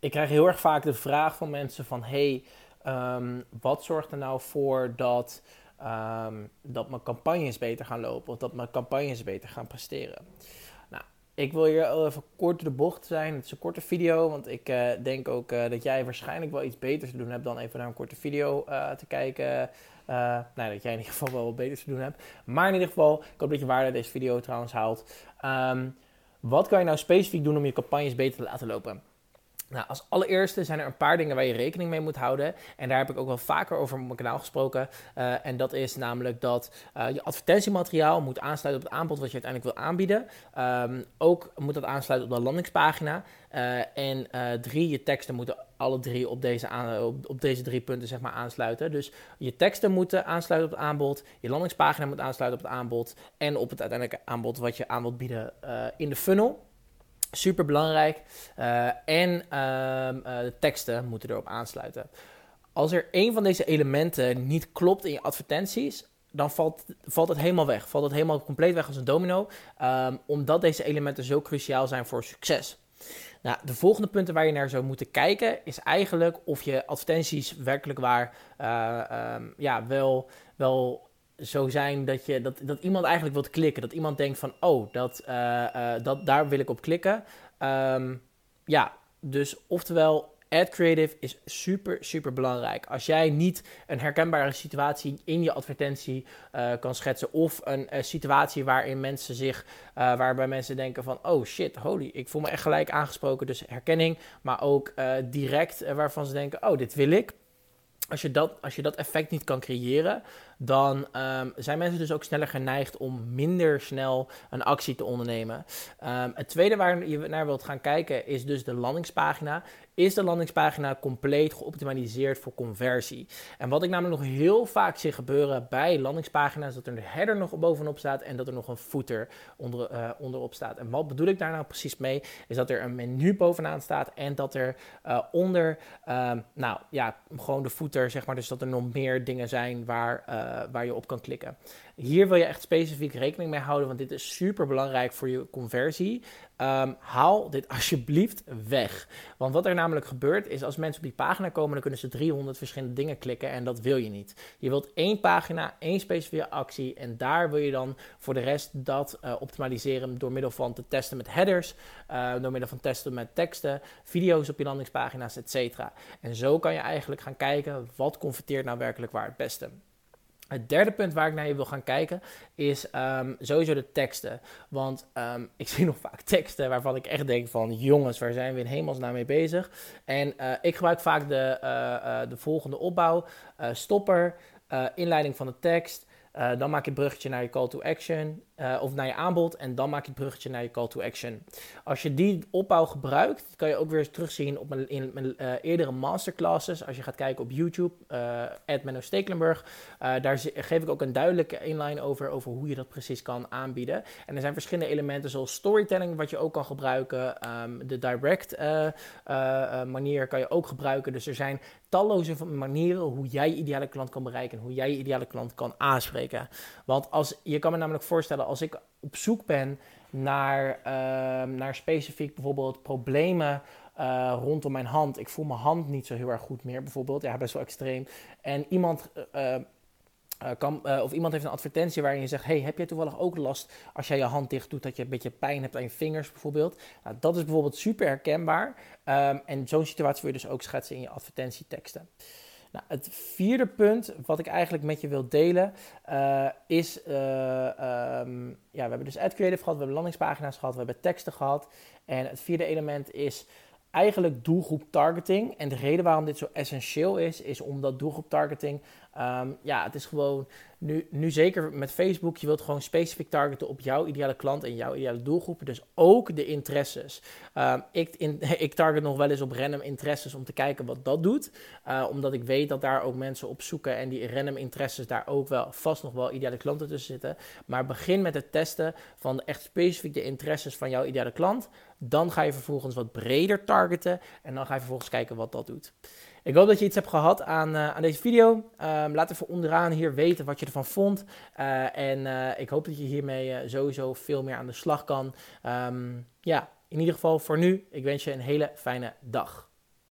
Ik krijg heel erg vaak de vraag van mensen van... wat zorgt er nou voor dat mijn campagnes beter gaan lopen... of dat mijn campagnes beter gaan presteren? Nou, ik wil hier even kort door de bocht zijn. Het is een korte video, want ik denk ook dat jij waarschijnlijk wel iets beters te doen hebt... dan even naar een korte video te kijken... dat jij in ieder geval wel wat beters te doen hebt. Maar in ieder geval, ik hoop dat je waarde uit deze video trouwens haalt. Wat kan je nou specifiek doen om je campagnes beter te laten lopen? Nou, als allereerste zijn er een paar dingen waar je rekening mee moet houden. En daar heb ik ook wel vaker over op mijn kanaal gesproken. En dat is namelijk dat je advertentiemateriaal moet aansluiten op het aanbod wat je uiteindelijk wil aanbieden. Ook moet dat aansluiten op de landingspagina. Je teksten moeten alle drie op deze drie punten zeg maar aansluiten. Dus je teksten moeten aansluiten op het aanbod, je landingspagina moet aansluiten op het aanbod en op het uiteindelijke aanbod wat je aan wilt bieden in de funnel. Super belangrijk. De teksten moeten erop aansluiten. Als er één van deze elementen niet klopt in je advertenties, dan valt het helemaal weg. Valt het helemaal compleet weg als een domino, omdat deze elementen zo cruciaal zijn voor succes. Nou, de volgende punten waar je naar zou moeten kijken is eigenlijk of je advertenties werkelijk waar wel zo zijn dat iemand eigenlijk wilt klikken. Dat iemand denkt van, daar wil ik op klikken. Oftewel, ad creative is super, super belangrijk. Als jij niet een herkenbare situatie in je advertentie kan schetsen... of een situatie waarbij mensen denken van... oh shit, holy, ik voel me echt gelijk aangesproken. Dus herkenning, maar ook direct waarvan ze denken... oh, dit wil ik. Als je dat effect niet kan creëren, dan zijn mensen dus ook sneller geneigd om minder snel een actie te ondernemen. Het tweede waar je naar wilt gaan kijken is dus de landingspagina. Is de landingspagina compleet geoptimaliseerd voor conversie? En wat ik namelijk nog heel vaak zie gebeuren bij landingspagina's, dat er een header nog bovenop staat en dat er nog een footer onderop staat. En wat bedoel ik daar nou precies mee? Is dat er een menu bovenaan staat en dat er gewoon de footer, zeg maar, dus dat er nog meer dingen zijn waar je op kan klikken. Hier wil je echt specifiek rekening mee houden, want dit is super belangrijk voor je conversie. Haal dit alsjeblieft weg. Want wat er namelijk gebeurt is, als mensen op die pagina komen, dan kunnen ze 300 verschillende dingen klikken en dat wil je niet. Je wilt één pagina, één specifieke actie en daar wil je dan voor de rest dat optimaliseren door middel van te testen met headers, door middel van testen met teksten, video's op je landingspagina's, etc. En zo kan je eigenlijk gaan kijken wat converteert nou werkelijk waar het beste. Het derde punt waar ik naar je wil gaan kijken is sowieso de teksten. Want ik zie nog vaak teksten waarvan ik echt denk van... jongens, waar zijn we in hemelsnaam mee bezig? En ik gebruik vaak de volgende opbouw. Stopper, inleiding van de tekst. Dan maak je het bruggetje naar je call to action of naar je aanbod en dan maak je het bruggetje naar je call to action. Als je die opbouw gebruikt, kan je ook weer terugzien op mijn eerdere masterclasses. Als je gaat kijken op YouTube, @Menno Stekelenburg, daar geef ik ook een duidelijke inline over hoe je dat precies kan aanbieden. En er zijn verschillende elementen zoals storytelling wat je ook kan gebruiken, de direct manier kan je ook gebruiken. Dus er zijn talloze manieren hoe jij je ideale klant kan bereiken en hoe jij je ideale klant kan aanspreken. Want je kan me namelijk voorstellen, als ik op zoek ben naar specifiek bijvoorbeeld problemen rondom mijn hand. Ik voel mijn hand niet zo heel erg goed meer bijvoorbeeld. Ja, best wel extreem. En iemand heeft een advertentie waarin je zegt... hey, heb jij toevallig ook last als jij je hand dicht doet... dat je een beetje pijn hebt aan je vingers bijvoorbeeld? Nou, dat is bijvoorbeeld super herkenbaar. En zo'n situatie wil je dus ook schetsen in je advertentieteksten. Nou, het vierde punt wat ik eigenlijk met je wil delen is... we hebben dus ad creative gehad, we hebben landingspagina's gehad, we hebben teksten gehad. En het vierde element is eigenlijk doelgroep targeting. En de reden waarom dit zo essentieel is omdat doelgroep targeting... het is gewoon nu zeker met Facebook, je wilt gewoon specifiek targeten op jouw ideale klant en jouw ideale doelgroep. Dus ook de interesses. Ik target nog wel eens op random interesses om te kijken wat dat doet. Omdat ik weet dat daar ook mensen op zoeken en die random interesses daar ook wel vast nog wel ideale klanten tussen zitten. Maar begin met het testen van echt specifiek de interesses van jouw ideale klant. Dan ga je vervolgens wat breder targeten en dan ga je vervolgens kijken wat dat doet. Ik hoop dat je iets hebt gehad aan deze video. Laat even onderaan hier weten wat je ervan vond. Ik hoop dat je hiermee sowieso veel meer aan de slag kan. In ieder geval voor nu. Ik wens je een hele fijne dag.